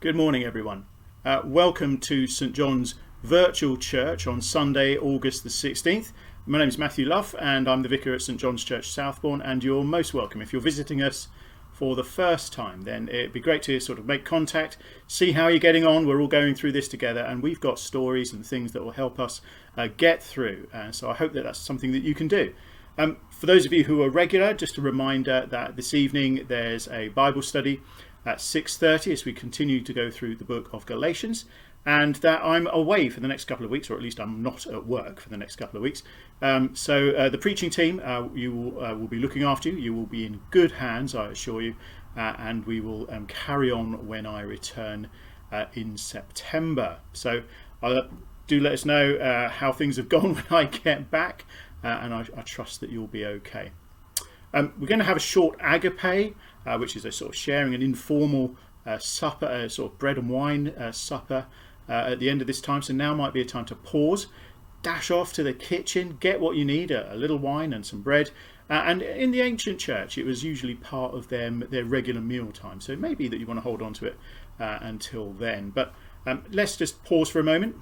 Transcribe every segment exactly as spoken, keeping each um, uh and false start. Good morning, everyone. Uh, welcome to St John's Virtual Church on Sunday, August the sixteenth. My name is Matthew Luff and I'm the vicar at St John's Church Southbourne, and you're most welcome. If you're visiting us for the first time, then it'd be great to sort of make contact, see how you're getting on. We're all going through this together and we've got stories and things that will help us uh, get through. Uh, so I hope that that's something that you can do. Um, for those of you who are regular, just a reminder that this evening there's a Bible study at six thirty as we continue to go through the book of Galatians, and that I'm away for the next couple of weeks, or at least I'm not at work for the next couple of weeks. Um, so uh, the preaching team uh, you will, uh, will be looking after you. You will be in good hands, I assure you, uh, and we will um, carry on when I return uh, in September. So uh, do let us know uh, how things have gone when I get back, uh, and I, I trust that you'll be okay. Um, we're going to have a short agape, uh, which is a sort of sharing, an informal uh, supper, uh, sort of bread and wine uh, supper uh, at the end of this time. So now might be a time to pause, dash off to the kitchen, get what you need, a, a little wine and some bread. Uh, and in the ancient church, it was usually part of their, their regular meal time. So it may be that you want to hold on to it uh, until then. But um, let's just pause for a moment.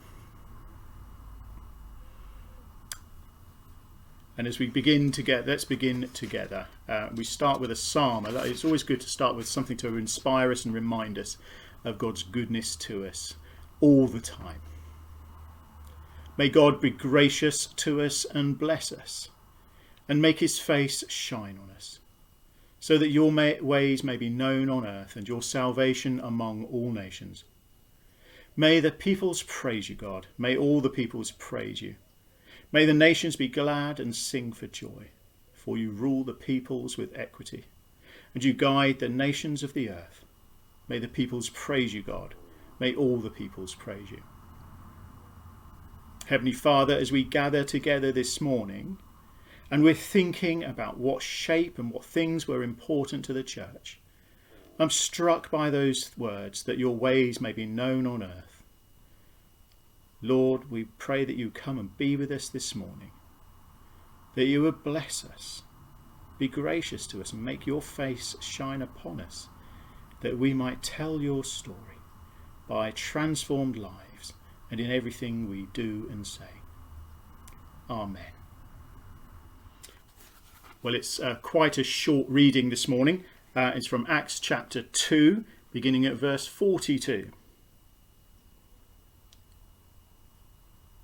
And as we begin together, let's begin together. Uh, we start with a psalm. It's always good to start with something to inspire us and remind us of God's goodness to us all the time. May God be gracious to us and bless us, and make his face shine on us, so that your may- ways may be known on earth and your salvation among all nations. May the peoples praise you, God. May all the peoples praise you. May the nations be glad and sing for joy, for you rule the peoples with equity, and you guide the nations of the earth. May the peoples praise you, God. May all the peoples praise you. Heavenly Father, as we gather together this morning, and we're thinking about what shape and what things were important to the church, I'm struck by those words, that your ways may be known on earth. Lord, we pray that you come and be with us this morning, that you would bless us, be gracious to us, and make your face shine upon us, that we might tell your story by transformed lives and in everything we do and say. Amen. Well, it's uh, quite a short reading this morning. Uh, it's from Acts chapter two, beginning at verse forty-two.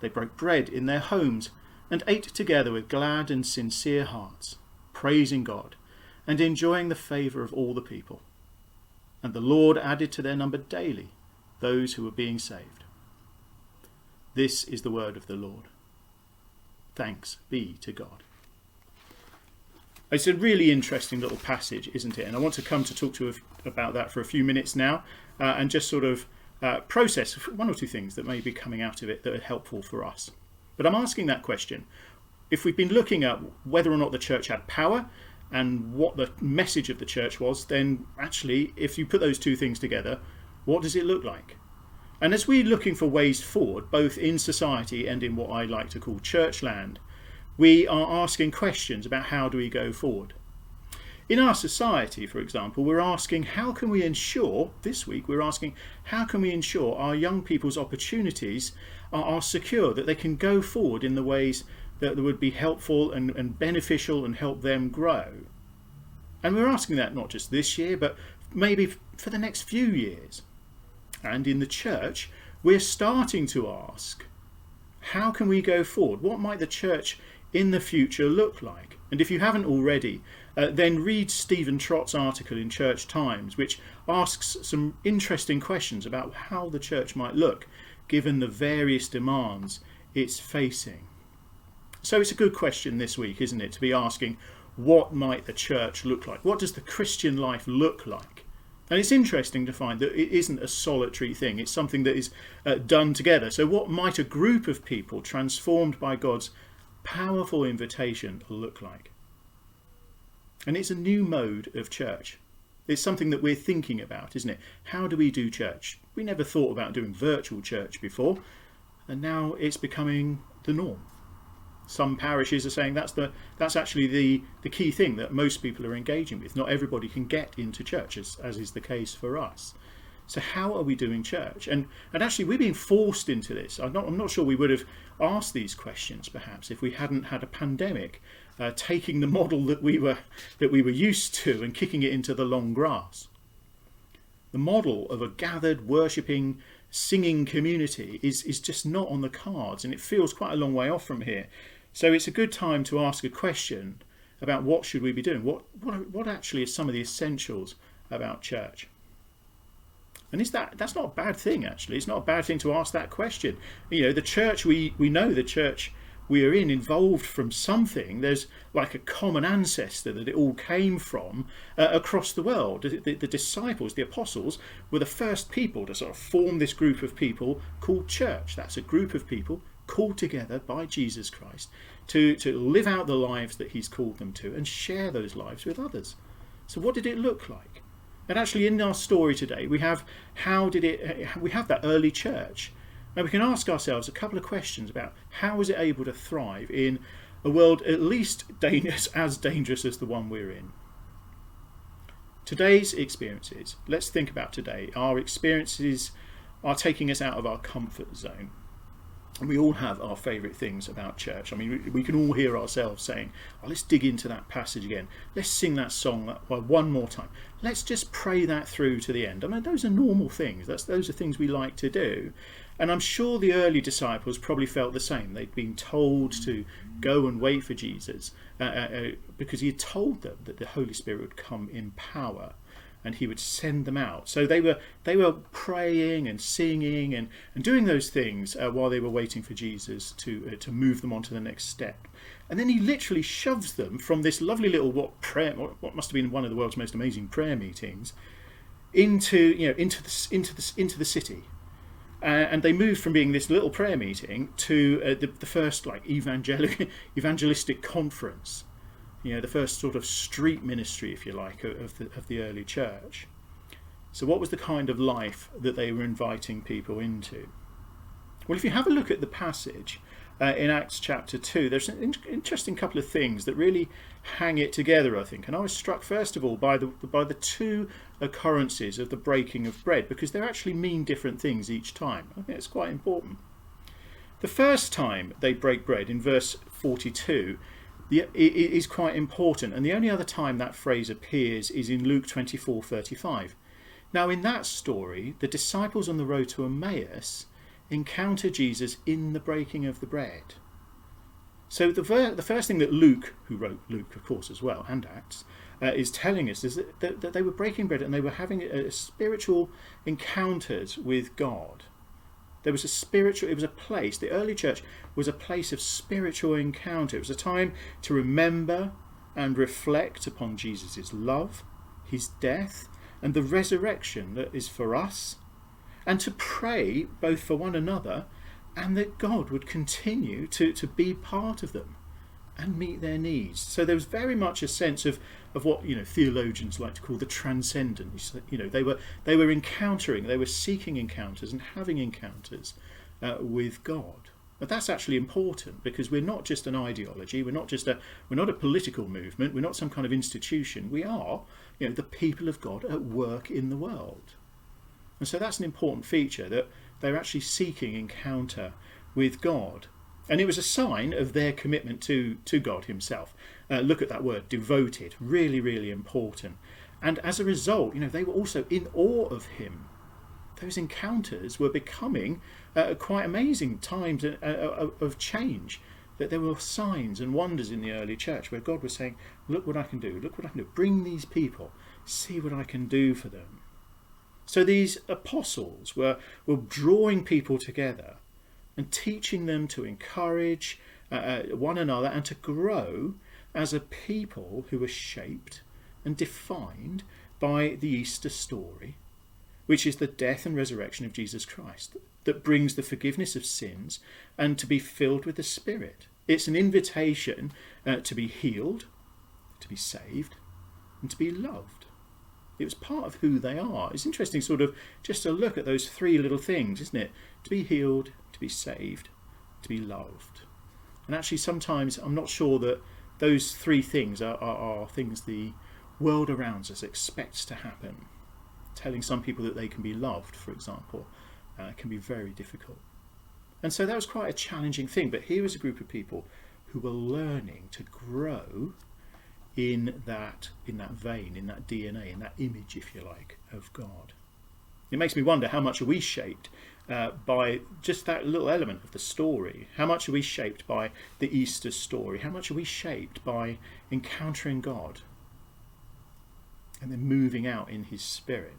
They broke bread in their homes and ate together with glad and sincere hearts, praising God and enjoying the favour of all the people. And the Lord added to their number daily those who were being saved. This is the word of the Lord. Thanks be to God. It's a really interesting little passage, isn't it? And I want to come to talk to you about that for a few minutes now, uh, and just sort of Uh, process one or two things that may be coming out of it that are helpful for us. But I'm asking that question. If we've been looking at whether or not the church had power and what the message of the church was, then actually, if you put those two things together, what does it look like? And as we're looking for ways forward, both in society and in what I like to call church land, we are asking questions about how do we go forward. In our society, for example, we're asking how can we ensure, this week we're asking how can we ensure our young people's opportunities are, are secure, that they can go forward in the ways that would be helpful and, and beneficial and help them grow. And we're asking that not just this year, but maybe for the next few years. And in the church, we're starting to ask, how can we go forward? What might the church in the future look like? And if you haven't already, uh, then read Stephen Trott's article in Church Times, which asks some interesting questions about how the church might look given the various demands it's facing. So it's a good question this week, isn't it, to be asking, what might the church look like? What does the Christian life look like And it's interesting to find that it isn't a solitary thing. It's something that is uh, done together. So what might a group of people transformed by God's powerful invitation look like? And it's a new mode of church. It's something that we're thinking about, isn't it? How do we do church? We never thought about doing virtual church before, and now it's becoming the norm. Some parishes are saying that's the that's actually the the key thing that most people are engaging with. Not everybody can get into churches, as is the case for us. So how are we doing church? And and actually we're being forced into this. I'm not I'm not sure we would have asked these questions perhaps if we hadn't had a pandemic, uh, taking the model that we were that we were used to and kicking it into the long grass. The model of a gathered, worshipping, singing community is is just not on the cards, and it feels quite a long way off from here. So it's a good time to ask a question about what should we be doing? What, what, what actually is some of the essentials about church? And is that, that's not a bad thing, actually. It's not a bad thing to ask that question. You know, the church, we, we know the church we are in evolved from something. There's like a common ancestor that it all came from uh, across the world. The, the, the disciples, the apostles, were the first people to sort of form this group of people called church. That's a group of people called together by Jesus Christ to, to live out the lives that he's called them to and share those lives with others. So what did it look like? And actually in our story today, we have how did it, we have that early church. Now we can ask ourselves a couple of questions about how is it able to thrive in a world at least dangerous, as dangerous as the one we're in. Today's experiences, let's think about today. Our experiences are taking us out of our comfort zone. We all have our favourite things about church. I mean, we can all hear ourselves saying, oh, let's dig into that passage again. Let's sing that song one more time. Let's just pray that through to the end. I mean, those are normal things. That's, those are things we like to do. And I'm sure the early disciples probably felt the same. They'd been told to go and wait for Jesus uh, uh, because he had told them that the Holy Spirit would come in power and he would send them out. So they were they were praying and singing and, and doing those things uh, while they were waiting for Jesus to uh, to move them on to the next step. And then he literally shoves them from this lovely little what prayer what must have been one of the world's most amazing prayer meetings into you know into the into the into the city. Uh, and they moved from being this little prayer meeting to uh, the, the first like evangelic evangelistic conference. You know, the first sort of street ministry, if you like, of the, of the early church. So what was the kind of life that they were inviting people into? Well, if you have a look at the passage uh, in Acts chapter two, there's an in- interesting couple of things that really hang it together, I think. And I was struck, first of all, by the, by the two occurrences of the breaking of bread, because they actually mean different things each time. I think it's quite important. The first time they break bread, in verse forty-two, The, it is quite important, and the only other time that phrase appears is in Luke twenty-four thirty-five. Now in that story, the disciples on the road to Emmaus encounter Jesus in the breaking of the bread. So the, ver- the first thing that Luke, who wrote Luke of course as well, and Acts, uh, is telling us is that, that, that they were breaking bread and they were having a, a spiritual encounters with God. There was a spiritual, it was a place, the early church was a place of spiritual encounter. It was a time to remember and reflect upon Jesus' love, his death, and the resurrection that is for us, and to pray both for one another and that God would continue to, to be part of them and meet their needs. So there was very much a sense of, of what, you know, theologians like to call the transcendence. You know, they were they were encountering, they were seeking encounters and having encounters uh, with God. But that's actually important because we're not just an ideology, we're not just a we're not a political movement, we're not some kind of institution. We are, you know, the people of God at work in the world. And so that's an important feature, that they're actually seeking encounter with God. And it was a sign of their commitment to, to God himself. Uh, look at that word, devoted, really, really important. And as a result, you know, they were also in awe of him. Those encounters were becoming uh, quite amazing times uh, uh, of change, that there were signs and wonders in the early church where God was saying, look what I can do, look what I can do, bring these people, see what I can do for them. So these apostles were, were drawing people together and teaching them to encourage uh, one another and to grow as a people who were shaped and defined by the Easter story, which is the death and resurrection of Jesus Christ, that brings the forgiveness of sins and to be filled with the Spirit. It's an invitation uh, to be healed, to be saved, and to be loved. It was part of who they are. It's interesting sort of just to look at those three little things, isn't it? To be healed, to be saved, to be loved. And actually sometimes I'm not sure that those three things are, are, are things the world around us expects to happen. Telling some people that they can be loved, for example, uh, can be very difficult. And so that was quite a challenging thing. But here is a group of people who were learning to grow in that, in that vein, in that D N A, in that image, if you like, of God. It makes me wonder, how much are we shaped uh, by just that little element of the story? How much are we shaped by the Easter story? How much are we shaped by encountering God and then moving out in his Spirit?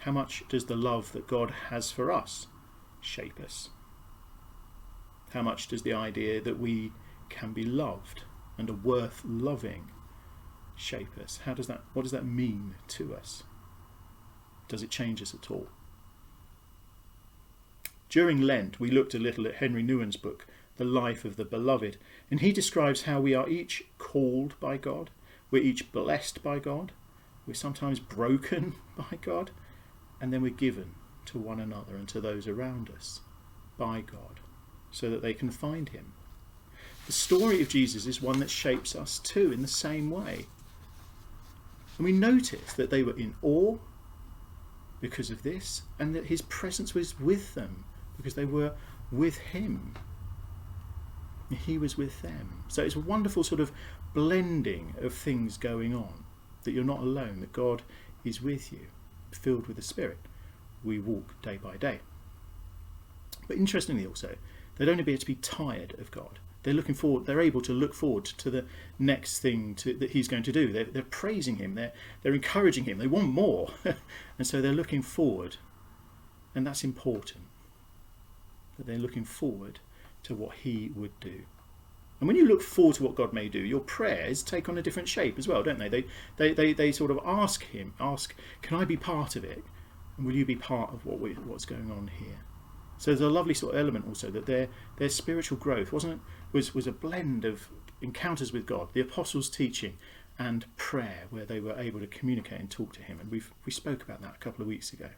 How much does the love that God has for us shape us? How much does the idea that we can be loved and are worth loving shape us? How does that, what does that mean to us? Does it change us at all? During Lent, we looked a little at Henry Nguyen's book, The Life of the Beloved, and he describes how we are each called by God, we're each blessed by God, we're sometimes broken by God, and then we're given to one another and to those around us by God, so that they can find him. The story of Jesus is one that shapes us too in the same way. And we notice that they were in awe because of this, and that his presence was with them because they were with him. He was with them. So it's a wonderful sort of blending of things going on, that you're not alone, that God is with you, filled with the Spirit. We walk day by day. But interestingly also, they don't appear to be tired of God. They're looking forward, they're able to look forward to the next thing to, that he's going to do. They're, they're praising him, they're, they're encouraging him, they want more. And so they're looking forward, and that's important, that they're looking forward to what he would do. And when you look forward to what God may do, your prayers take on a different shape as well, don't they? They, they, they, they sort of ask him, ask, can I be part of it? And will you be part of what we, what's going on here? So there's a lovely sort of element also that their their spiritual growth wasn't was was a blend of encounters with God, the apostles' teaching, and prayer, where they were able to communicate and talk to him. And we we spoke about that a couple of weeks ago.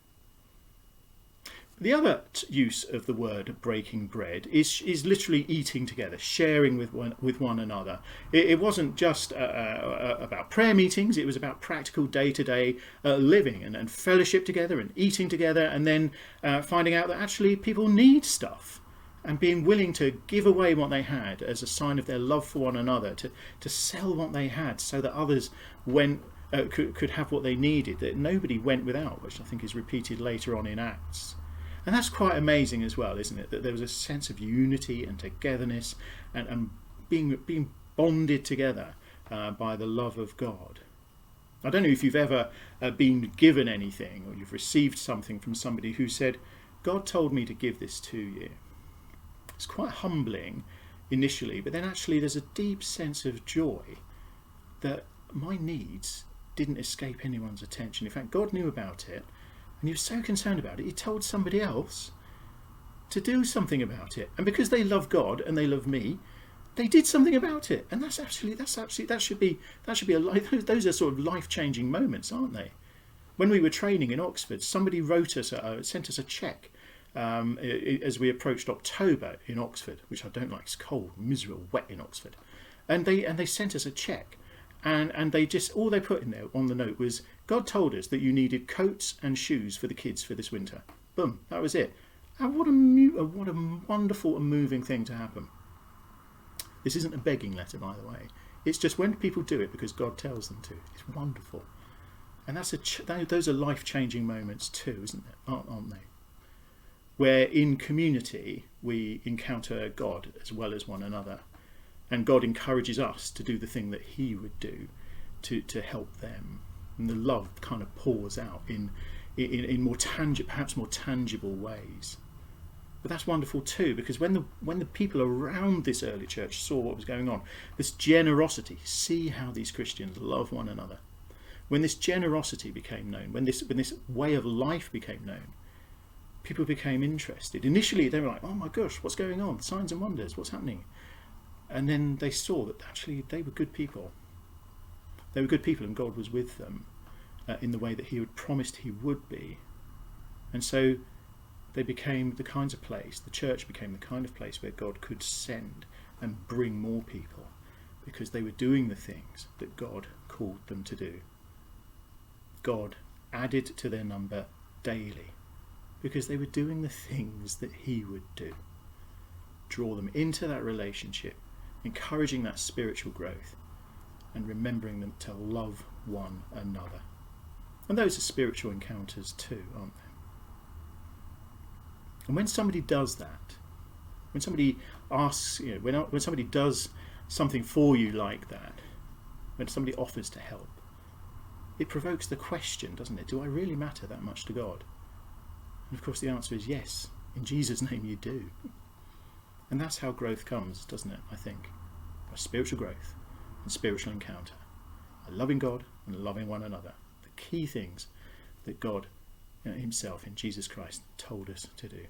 The other use of the word breaking bread is is literally eating together, sharing with one, with one another. It, it wasn't just uh, uh, about prayer meetings, it was about practical day-to-day uh, living and, and fellowship together and eating together, and then uh, finding out that actually people need stuff and being willing to give away what they had as a sign of their love for one another, to, to sell what they had so that others went uh, could, could have what they needed, that nobody went without, which I think is repeated later on in Acts. And that's quite amazing as well, isn't it? That there was a sense of unity and togetherness and, and being, being bonded together uh, by the love of God. I don't know if you've ever uh, been given anything, or you've received something from somebody who said, God told me to give this to you. It's quite humbling initially, but then actually there's a deep sense of joy that my needs didn't escape anyone's attention. In fact, God knew about it. And he was so concerned about it, he told somebody else to do something about it. And because they love God and they love me, they did something about it. And that's actually, that's actually, that should be, that should be a life, those are sort of life-changing moments, aren't they? When we were training in Oxford, somebody wrote us, a, sent us a cheque um, as we approached October in Oxford, which I don't like, it's cold, miserable, wet in Oxford. And they, and they sent us a cheque. And, and they just, all they put in there on the note was, God told us that you needed coats and shoes for the kids for this winter. Boom, that was it. And what a, what a wonderful and moving thing to happen. This isn't a begging letter, by the way. It's just when people do it because God tells them to. It's wonderful. And that's a ch those are life-changing moments too, isn't it? Aren't, aren't they? Where in community, we encounter God as well as one another. And God encourages us to do the thing that he would do to, to help them. And the love kind of pours out in, in, in more tangible, perhaps more tangible ways. But that's wonderful too, because when the, when the people around this early church saw what was going on, this generosity, see how these Christians love one another. when this generosity became known, when this when this way of life became known, people became interested. Initially they were like, oh my gosh, what's going on? Signs and wonders, what's happening? And then they saw that actually they were good people. They were good people, and God was with them uh, in the way that he had promised he would be. And so they became the kinds of place, the church became the kind of place where God could send and bring more people, because they were doing the things that God called them to do. God added to their number daily, because they were doing the things that he would do. Draw them into that relationship, encouraging that spiritual growth, and remembering them to love one another. And those are spiritual encounters too, aren't they? And when somebody does that, when somebody asks, you know, when, when somebody does something for you like that, when somebody offers to help, it provokes the question, doesn't it? Do I really matter that much to God? And of course the answer is yes, in Jesus' name you do. And that's how growth comes, doesn't it, I think? By spiritual growth and spiritual encounter. By loving God and loving one another. The key things that God himself in Jesus Christ told us to do.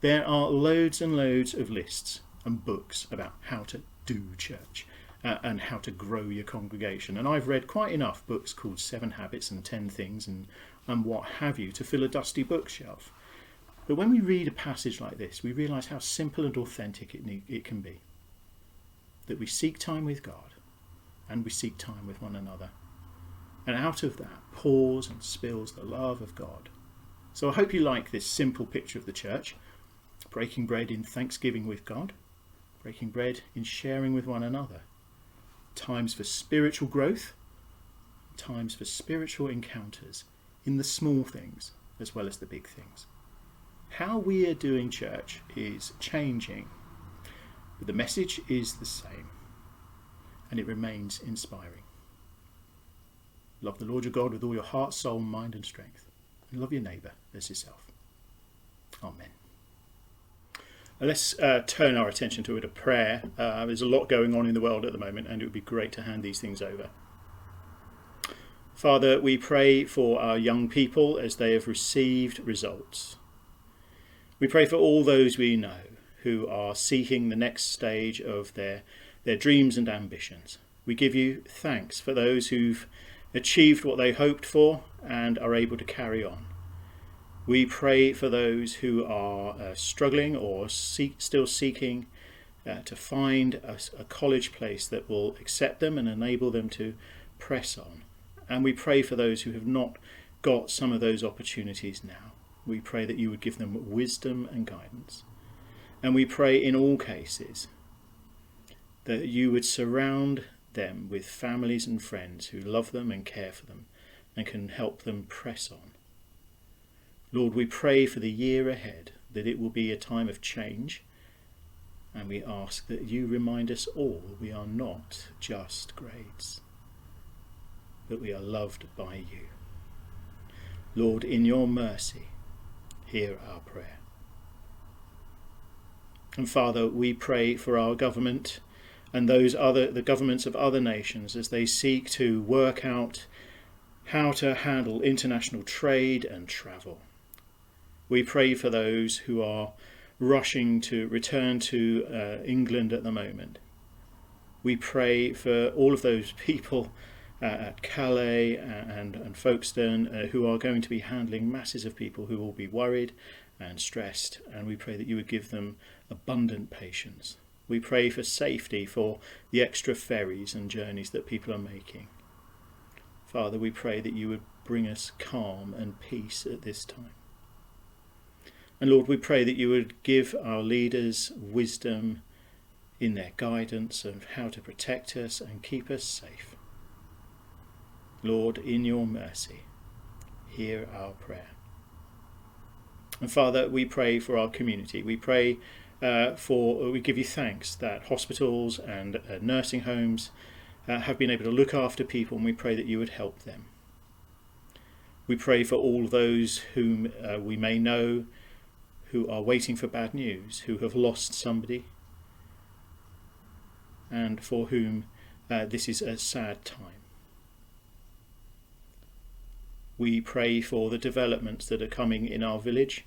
There are loads and loads of lists and books about how to do church. Uh, and how to grow your congregation, and I've read quite enough books called Seven Habits and Ten Things and and what have you to fill a dusty bookshelf. But when we read a passage like this, we realise how simple and authentic it need, it can be. That we seek time with God, and we seek time with one another, and out of that pours and spills the love of God. So I hope you like this simple picture of the church: breaking bread in thanksgiving with God, breaking bread in sharing with one another. Times for spiritual growth, times for spiritual encounters in the small things as well as the big things. How we are doing church is changing, but the message is the same, and it remains inspiring. Love the Lord your God with all your heart, soul, mind and strength, and love your neighbour as yourself. Amen. Let's uh, turn our attention to a bit of prayer. Uh, there's a lot going on in the world at the moment, and it would be great to hand these things over. Father, we pray for our young people as they have received results. We pray for all those we know who are seeking the next stage of their, their dreams and ambitions. We give you thanks for those who've achieved what they hoped for and are able to carry on. We pray for those who are uh, struggling or seek, still seeking uh, to find a, a college place that will accept them and enable them to press on. And we pray for those who have not got some of those opportunities now. We pray that you would give them wisdom and guidance. And we pray in all cases that you would surround them with families and friends who love them and care for them and can help them press on. Lord, we pray for the year ahead, that it will be a time of change, and we ask that you remind us all we are not just grades, but we are loved by you. Lord, in your mercy, hear our prayer. And Father, we pray for our government and those other the governments of other nations as they seek to work out how to handle international trade and travel. We pray for those who are rushing to return to uh, England at the moment. We pray for all of those people uh, at Calais and, and Folkestone uh, who are going to be handling masses of people who will be worried and stressed, and we pray that you would give them abundant patience. We pray for safety for the extra ferries and journeys that people are making. Father, we pray that you would bring us calm and peace at this time. And Lord, we pray that you would give our leaders wisdom in their guidance of how to protect us and keep us safe. Lord, in your mercy, hear our prayer. And Father, we pray for our community. We pray uh, for, we give you thanks that hospitals and uh, nursing homes uh, have been able to look after people, and we pray that you would help them. We pray for all those whom uh, we may know who are waiting for bad news, who have lost somebody, and for whom uh, this is a sad time. we pray for the developments that are coming in our village,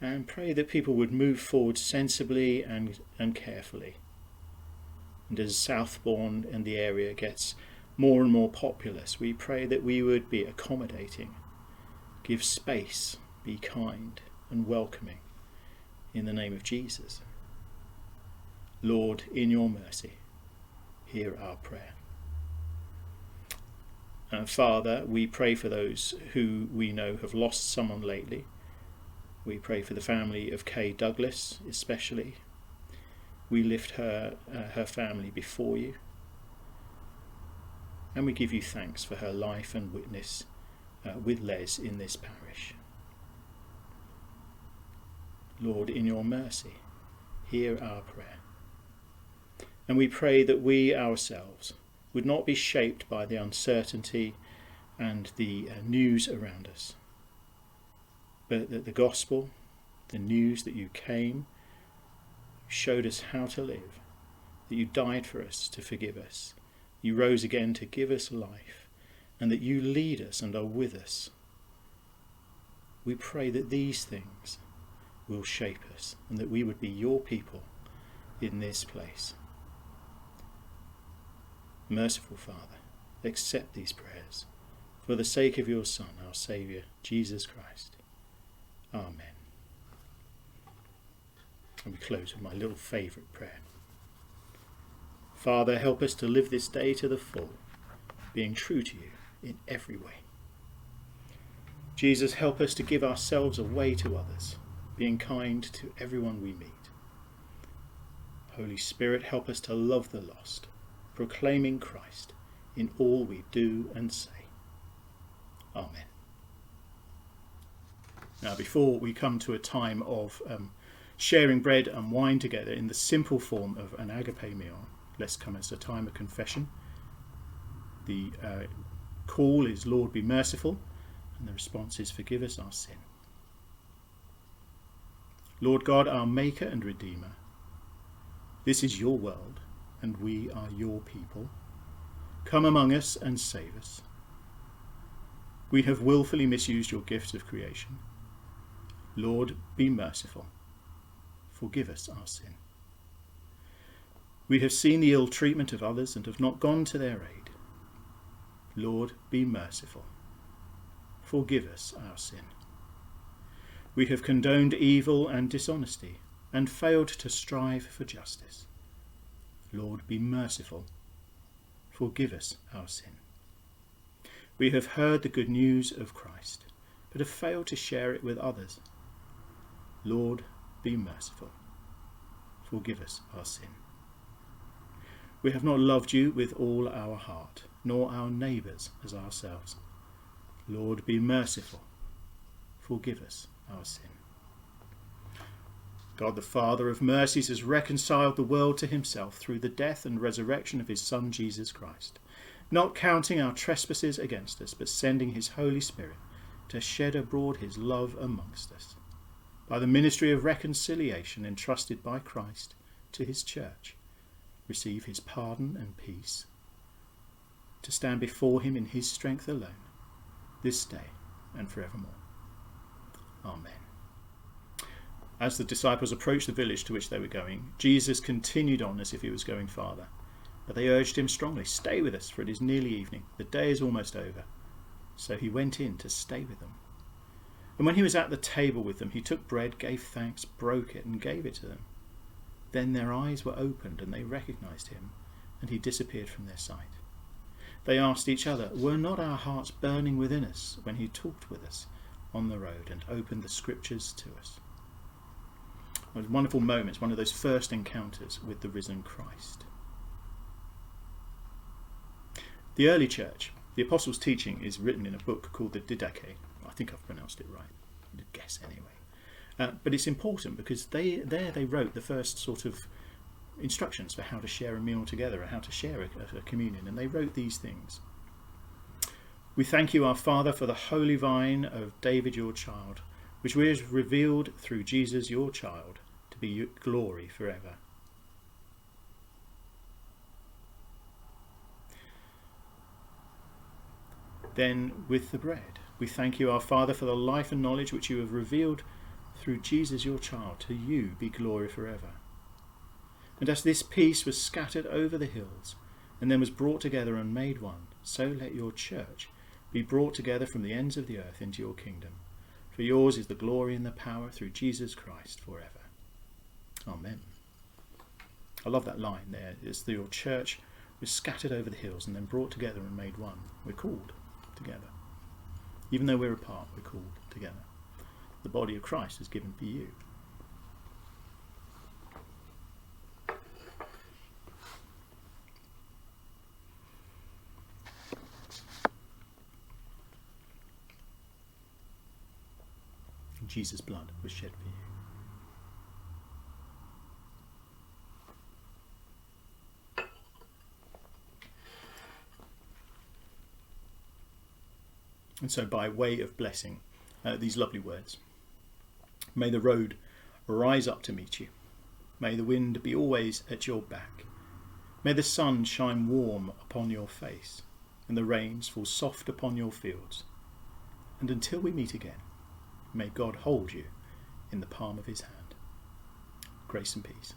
and pray that people would move forward sensibly and, and carefully. And as Southbourne and the area gets more and more populous, we pray that we would be accommodating, give space, be kind and welcoming, in the name of Jesus. Lord, in your mercy, hear our prayer. And Father, we pray for those who we know have lost someone lately. We pray for the family of Kay Douglas especially. We lift her, uh, her family before you. And we give you thanks for her life and witness uh, with Les in this parish. Lord, in your mercy, hear our prayer. And we pray that we ourselves would not be shaped by the uncertainty and the uh, news around us, but that the gospel, the news that you came, showed us how to live, that you died for us to forgive us, you rose again to give us life, and that you lead us and are with us. We pray that these things will shape us, and that we would be your people in this place. Merciful Father, accept these prayers for the sake of your Son, our Saviour, Jesus Christ. Amen. And we close with my little favourite prayer. Father, help us to live this day to the full, being true to you in every way. Jesus, help us to give ourselves away to others, being kind to everyone we meet. Holy Spirit, help us to love the lost, proclaiming Christ in all we do and say. Amen. Now, before we come to a time of um, sharing bread and wine together in the simple form of an agape meal, let's come as a time of confession. The uh, call is, Lord, be merciful, and the response is, forgive us our sin. Lord God, our Maker and Redeemer, this is your world, and we are your people. Come among us and save us. We have willfully misused your gifts of creation. Lord, be merciful. Forgive us our sin. We have seen the ill treatment of others and have not gone to their aid. Lord, be merciful. Forgive us our sin. We have condoned evil and dishonesty and failed to strive for justice. Lord, be merciful. Forgive us our sin. We have heard the good news of Christ, but have failed to share it with others. Lord, be merciful. Forgive us our sin. We have not loved you with all our heart, nor our neighbours as ourselves. Lord, be merciful. Forgive us our sin. God the Father of mercies has reconciled the world to himself through the death and resurrection of his Son Jesus Christ, not counting our trespasses against us, but sending his Holy Spirit to shed abroad his love amongst us, by the ministry of reconciliation entrusted by Christ to his church, receive his pardon and peace, to stand before him in his strength alone, this day and forevermore. Amen. As the disciples approached the village to which they were going, Jesus continued on as if he was going farther. But they urged him strongly, "Stay with us, for it is nearly evening. The day is almost over." So he went in to stay with them. And when he was at the table with them, he took bread, gave thanks, broke it, and gave it to them. Then their eyes were opened, and they recognized him, and he disappeared from their sight. They asked each other, "Were not our hearts burning within us when he talked with us on the road and opened the scriptures to us?" It was a wonderful moment, one of those first encounters with the risen Christ. The early church, the apostles' teaching, is written in a book called the Didache. I think I've pronounced it right. I guess anyway. Uh, but it's important because they there they wrote the first sort of instructions for how to share a meal together, or how to share a, a communion, and they wrote these things. "We thank you, our Father, for the holy vine of David, your child, which we have revealed through Jesus, your child, to be your glory forever." Then with the bread, We thank you, our Father, for the life and knowledge which you have revealed through Jesus, your child. To you be glory forever. And as this piece was scattered over the hills and then was brought together and made one, so let your church be brought together from the ends of the earth into your kingdom. For yours is the glory and the power through Jesus Christ forever. Amen. I love that line there. It's that your church was scattered over the hills and then brought together and made one. We're called together. Even though we're apart, we're called together. The body of Christ is given for you. Jesus' blood was shed for you. And so, by way of blessing, uh, these lovely words. May the road rise up to meet you. May the wind be always at your back. May the sun shine warm upon your face, and the rains fall soft upon your fields. And until we meet again, may God hold you in the palm of his hand. Grace and peace.